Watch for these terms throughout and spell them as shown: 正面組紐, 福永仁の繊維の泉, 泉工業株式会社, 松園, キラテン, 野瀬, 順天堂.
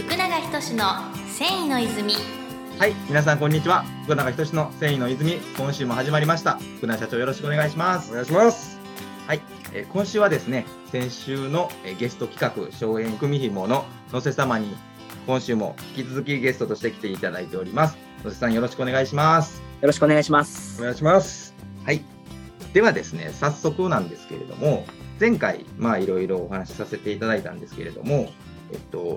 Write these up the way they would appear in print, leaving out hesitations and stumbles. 福永仁の繊維の泉。はい、皆さんこんにちは。福永仁の繊維の泉、今週も始まりました。福永社長、よろしくお願いします。お願いします。はい、今週はですね、先週のゲスト企画荘園組紐の野瀬様に今週も引き続きゲストとして来ていただいております。野瀬さん、よろしくお願いします。よろしくお願いします。お願いします。はい、ではですね、早速なんですけれども、前回いろいろお話しさせていただいたんですけれども、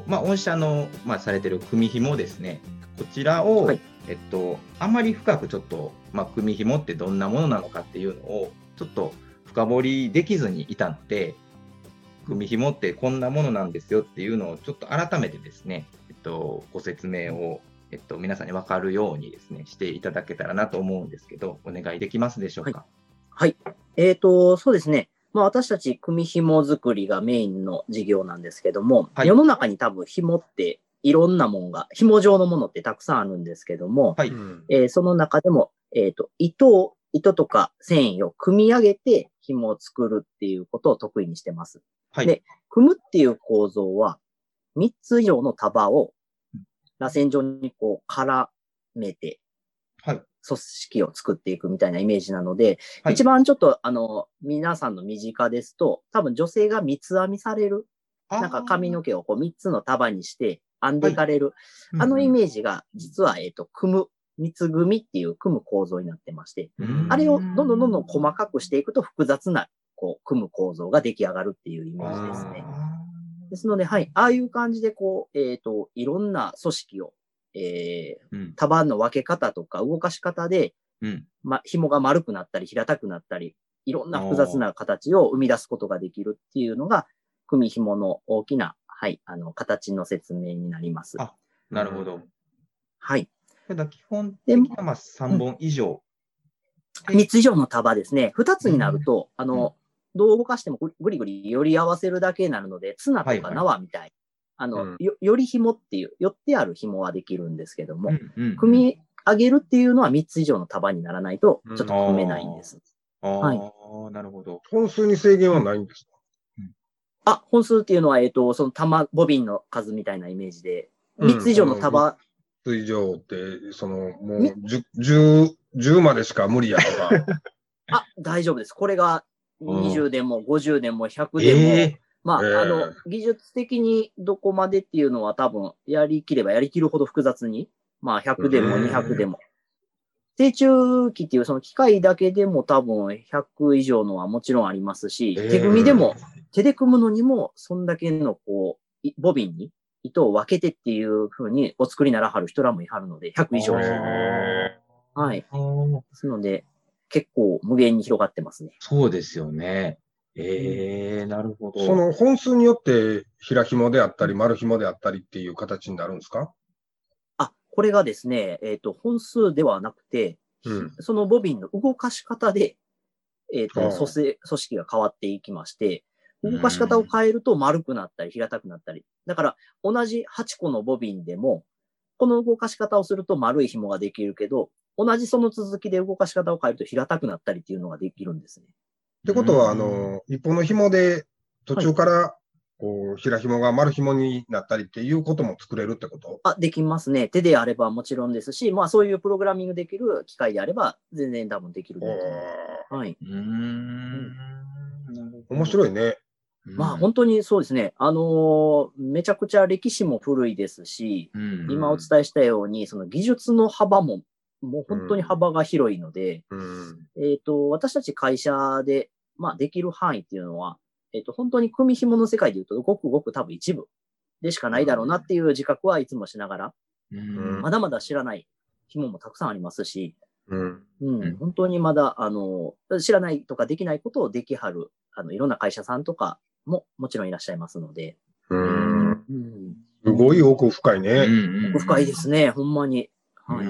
御社の、されている組紐ですね、こちらを、はい、あまり深くちょっと、組紐ってどんなものなのかっていうのをちょっと深掘りできずにいたので、組紐ってこんなものなんですよっていうのをちょっと改めてですね、ご説明を、皆さんに分かるようにですねしていただけたらなと思うんですけど、お願いできますでしょうか。はい、はい、そうですね、私たち組紐作りがメインの事業なんですけども、はい、世の中に多分紐っていろんなもんが、紐状のものってたくさんあるんですけども、はい、その中でも、糸とか繊維を組み上げて紐を作るっていうことを得意にしてます。はい、で、組むっていう構造は3つ以上の束を螺旋状にこう絡めて、はい、組織を作っていくみたいなイメージなので、はい、一番ちょっと皆さんの身近ですと、多分女性が三つ編みされる、なんか髪の毛をこう3つの束にして編んでいかれる、はい、イメージが実は、組む、三つ組っていう組む構造になってまして、あれをどんどん細かくしていくと複雑なこう組む構造が出来上がるっていうイメージですね。ですので、はい、ああいう感じでこう、いろんな組織を束の分け方とか動かし方で、紐が丸くなったり平たくなったり、いろんな複雑な形を生み出すことができるっていうのが組紐の大きな、はい、形の説明になります。あ、なるほど。はい。ただ基本的には3本以上、3つ以上の束ですね。2つになると、どう動かしてもぐりぐり寄り合わせるだけになるので、綱とか縄みたいな、はいはい、より紐っていう、寄ってある紐はできるんですけども、組み上げるっていうのは3つ以上の束にならないと、ちょっと組めないんです。はい。なるほど。本数に制限はないんですか？本数っていうのは、その束、ボビンの数みたいなイメージで、3つ以上の束。3つ以上って、もう10までしか無理やとか。大丈夫です。これが20でも50でも100でも。技術的にどこまでっていうのは多分、やりきればやりきるほど複雑に、100でも200でも。成虫機っていうその機械だけでも多分100以上のはもちろんありますし、手組みでも、手で組むのにも、そんだけのこう、ボビンに糸を分けてっていう風にお作りならはる人らもいはるので、100以上です。はい。ですので、結構無限に広がってますね。そうですよね。なるほど。その本数によって平紐であったり丸紐であったりっていう形になるんですか？これがですね、本数ではなくて、そのボビンの動かし方で、組織が変わっていきまして、動かし方を変えると丸くなったり平たくなったり。だから同じ8個のボビンでも、この動かし方をすると丸い紐ができるけど、同じその続きで動かし方を変えると平たくなったりっていうのができるんですね。ってことは、一本の紐で途中から、こう、平紐が丸紐になったりっていうことも作れるってこと？できますね。手であればもちろんですし、そういうプログラミングできる機械であれば、全然多分できると思います。はい。面白いね。本当にそうですね。めちゃくちゃ歴史も古いですし、今お伝えしたように、その技術の幅も、もう本当に幅が広いので、私たち会社で、できる範囲っていうのは、本当に組紐の世界でいうと、ごくごく多分一部でしかないだろうなっていう自覚はいつもしながら、まだまだ知らない紐もたくさんありますし、本当にまだ、知らないとかできないことをできはる、いろんな会社さんとかももちろんいらっしゃいますので。すごい奥深いね。奥深いですね、ほんまに。はい。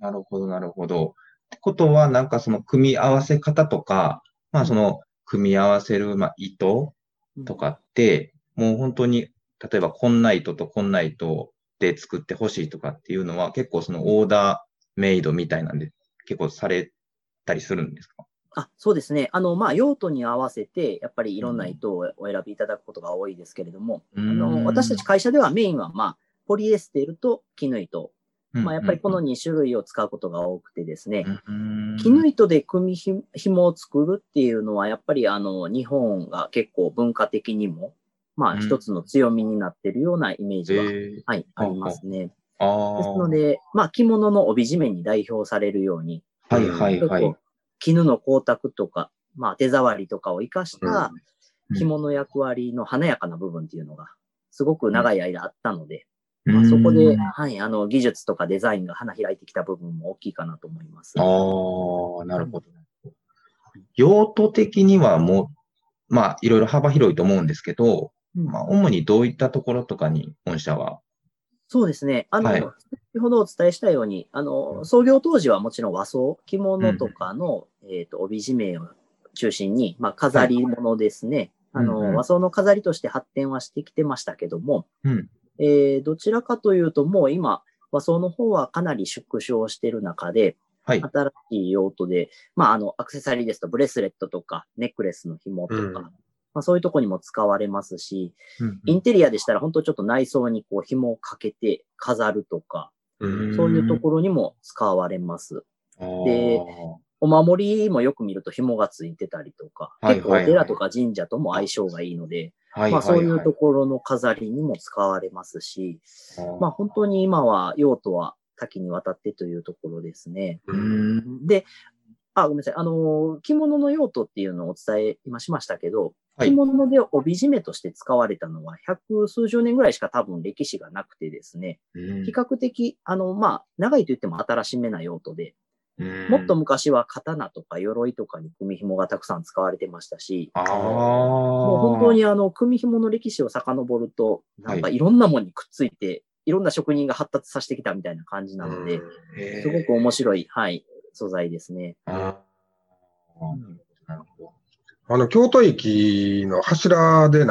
なるほど、なるほど。ってことは、なんかその組み合わせ方とか、その組み合わせる、糸とかって、もう本当に、例えばこんな糸とこんな糸で作ってほしいとかっていうのは、結構そのオーダーメイドみたいなんで、結構されたりするんですか？そうですね。用途に合わせて、やっぱりいろんな糸をお選びいただくことが多いですけれども、私たち会社ではメインは、ポリエステルと絹糸。やっぱりこの2種類を使うことが多くてですね、絹糸で組紐を作るっていうのは、やっぱり日本が結構文化的にも、一つの強みになっているようなイメージは、ありますね。ですので、着物の帯締めに代表されるように、絹の光沢とか、手触りとかを生かした着物役割の華やかな部分っていうのが、すごく長い間あったので、そこで、技術とかデザインが花開いてきた部分も大きいかなと思います。なるほど。用途的にはいろいろ幅広いと思うんですけど、主にどういったところとかに本社は？そうですね。先ほどお伝えしたように、創業当時はもちろん和装、着物とかの、帯締めを中心に、飾り物ですね。和装の飾りとして発展はしてきてましたけども、どちらかというと、もう今、和装の方はかなり縮小している中で、新しい用途で、アクセサリーですと、ブレスレットとか、ネックレスの紐とか、そういうとこにも使われますし、インテリアでしたら本当ちょっと内装に紐をかけて飾るとか、そういうところにも使われます。で、お守りもよく見ると紐がついてたりとか、結構お寺とか神社とも相性がいいので、そういうところの飾りにも使われますし、本当に今は用途は多岐にわたってというところですね。で、ごめんなさい。着物の用途っていうのをお伝え今しましたけど、着物で帯締めとして使われたのは百数十年ぐらいしか多分歴史がなくてですね、比較的、長いと言っても新しめな用途で、もっと昔は刀とか鎧とかに組紐がたくさん使われてましたし、もう本当に組紐の歴史を遡ると、いろんなものにくっついて、いろんな職人が発達させてきたみたいな感じなので、すごく面白い、素材ですね。京都駅の柱で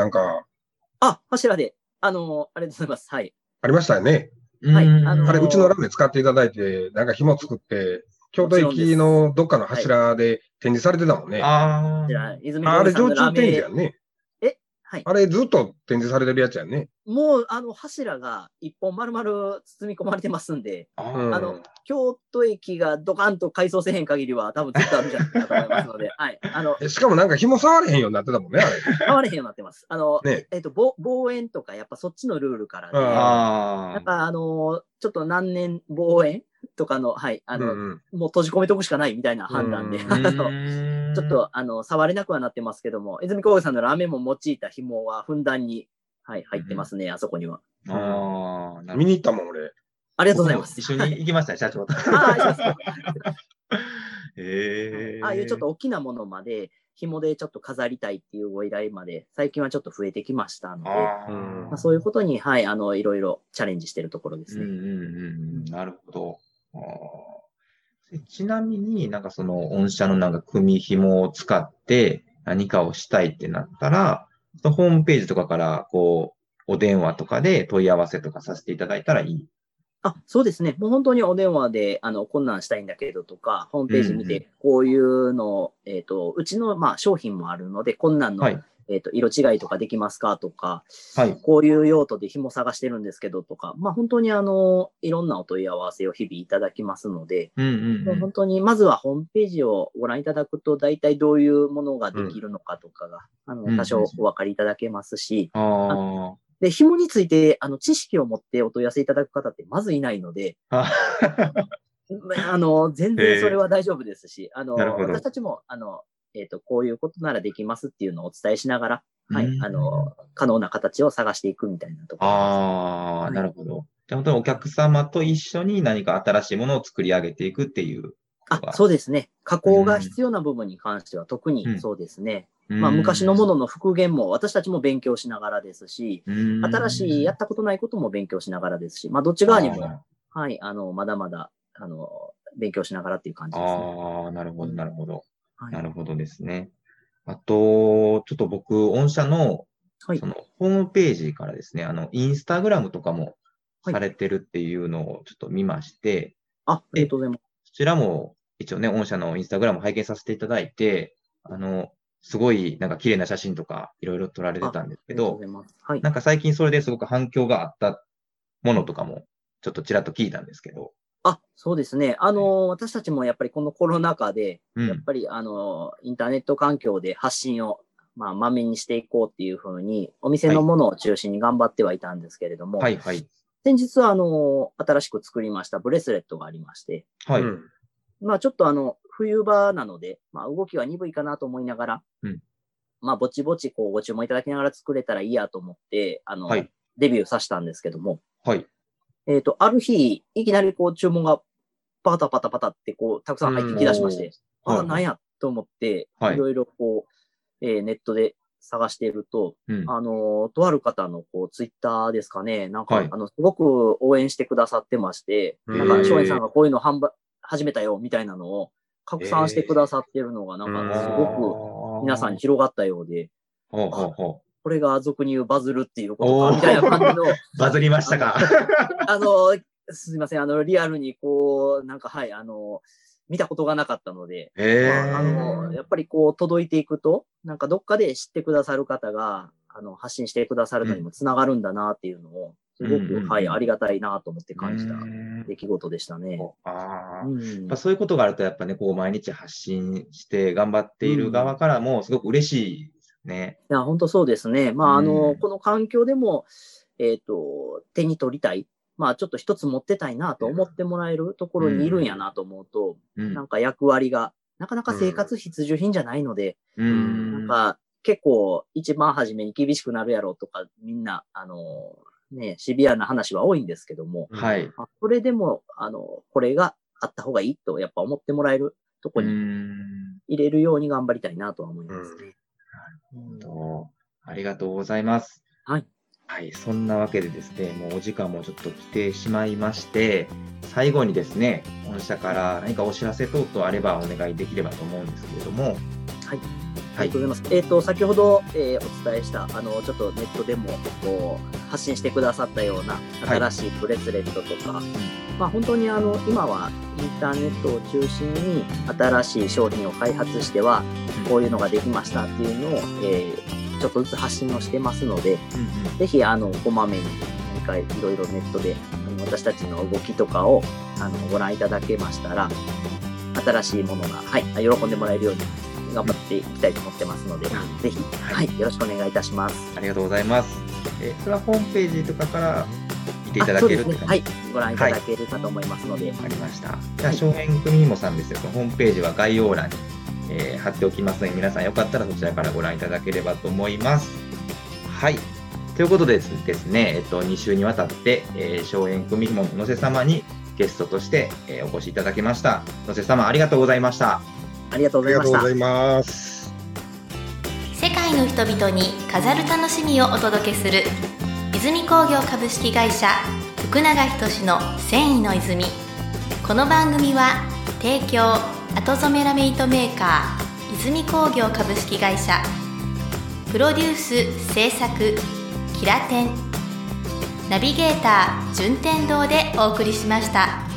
柱で、ありがとうございます。ありましたよね。あれ、うちのラーメン使っていただいて、紐作って、京都駅のどっかの柱で展示されてたもんね。あれ、常駐展示やんね。あれ、ずっと展示されてるやつやんね。もう、柱が一本丸々包み込まれてますんで、京都駅がドカンと改装せへん限りは、多分ずっとあるんじゃないかと思いますので、しかも紐触れへんようになってたもんね、あれ。触れへんようになってます。防炎とか、やっぱそっちのルールからね。ちょっと何年防炎とかの、もう閉じ込めとくしかないみたいな判断で、ちょっと、触れなくはなってますけども、泉工業さんのラーメンも用いた紐は、ふんだんに、入ってますね、あそこには。見に行ったもん、俺。ありがとうございます。一緒に行きました、社長と。ああいうちょっと大きなものまで、紐でちょっと飾りたいっていうご依頼まで、最近はちょっと増えてきましたので、そういうことに、いろいろチャレンジしてるところですね。なるほど。ちなみにその御社の組紐を使って何かをしたいってなったら、ホームページとかからお電話とかで問い合わせとかさせていただいたらいい？そうですね。もう本当にお電話で、こんなんしたいんだけどとか、ホームページ見て、こういうの、うちの、商品もあるので、こんなんの、色違いとかできますかとか、こういう用途で紐探してるんですけどとか、本当にいろんなお問い合わせを日々いただきますので、本当にまずはホームページをご覧いただくと、大体どういうものができるのかとかが、多少お分かりいただけますし、で、紐について、知識を持ってお問い合わせいただく方ってまずいないので、全然それは大丈夫ですし、私たちも、こういうことならできますっていうのをお伝えしながら、可能な形を探していくみたいなところです。なるほど。じゃあ本当にお客様と一緒に何か新しいものを作り上げていくっていう。そうですね。加工が必要な部分に関しては特にそうですね。昔のものの復元も私たちも勉強しながらですし、新しいやったことないことも勉強しながらですし、どっち側にも、まだまだ、勉強しながらっていう感じですね。なるほど、なるほど。なるほどですね。あと、ちょっと僕、御社の、その、ホームページからですね、インスタグラムとかもされてるっていうのをちょっと見まして、ありがとうございます。そちらも一応ね、御社のインスタグラム拝見させていただいて、すごいなんか綺麗な写真とかいろいろ撮られてたんですけど、はい、なんか最近それですごく反響があったものとかもちょっとちらっと聞いたんですけど。あ、そうですね。私たちもやっぱりこのコロナ禍で、やっぱりインターネット環境で発信をまめにしていこうっていうふうに、お店のものを中心に頑張ってはいたんですけれども、はいはいはい、先日は新しく作りましたブレスレットがありまして、はい。まあちょっと冬場なので、まあ動きは鈍いかなと思いながら、まあぼちぼちこうご注文いただきながら作れたらいいやと思って、はい、デビューさせたんですけども、はい。ある日、いきなりこう注文がパタパタパタってこうたくさん入ってきだしまして、なんやと思って、いろいろこう、ネットで探していると、とある方のこうツイッターですかね、なんか、はい、すごく応援してくださってまして、なんか松園さんがこういうの始めたよみたいなのを拡散してくださってるのが、なんかすごく皆さんに広がったようで、これが俗に言うバズるっていうことかみたいな感じの。バズりましたか。すみません、リアルにこう、なんかはい、見たことがなかったので、やっぱりこう届いていくと、なんかどっかで知ってくださる方が、発信してくださるのにもつながるんだなっていうのを、すごく、はい、ありがたいなと思って感じた出来事でしたね。そういうことがあると、やっぱね、こう毎日発信して頑張っている側からも、すごく嬉しい。ね、いや本当そうですね。まあ、この環境でも、手に取りたい。まあ、ちょっと一つ持ってたいなと思ってもらえるところにいるんやなと思うと、なんか役割が、なかなか生活必需品じゃないので、なんか結構一番初めに厳しくなるやろとか、みんな、ね、シビアな話は多いんですけども、はい。まあ、それでも、これがあった方がいいと、やっぱ思ってもらえるとこに入れるように頑張りたいなとは思いますね。ありがとうございます。はい。はい。そんなわけでですね、もうお時間もちょっと来てしまいまして、最後にですね、御社から何かお知らせ等々あればお願いできればと思うんですけれども。はい。ありがとうございます。先ほど、お伝えした、ちょっとネットでもこう発信してくださったような新しいブレスレットとか、はい、まあ本当に今はインターネットを中心に新しい商品を開発しては、こういうのができましたっていうのを、ちょっとずつ発信をしてますので、ぜひ、こまめに一回いろいろネットで私たちの動きとかをご覧いただけましたら、新しいものが、はい、喜んでもらえるように頑張っていきたいと思ってますので、ぜひ、はい、よろしくお願いいたします。ありがとうございます。それはホームページとかから見ていただけるって感じですね。はい、ご覧いただけるかと思いますので。ありました。じゃあ、正面組紐さんですよ。ホームページは概要欄に、貼っておきますので、皆さんよかったらそちらからご覧いただければと思います。はい。ということでですね、2週にわたって、正面組紐の野瀬様にゲストとして、お越しいただきました。野瀬様、ありがとうございました。ありがとうございます。世界の人々に飾る楽しみをお届けする泉工業株式会社福永仁の繊維の泉。この番組は提供後染めラメイトメーカー泉工業株式会社プロデュース制作キラテンナビゲーター順天堂でお送りしました。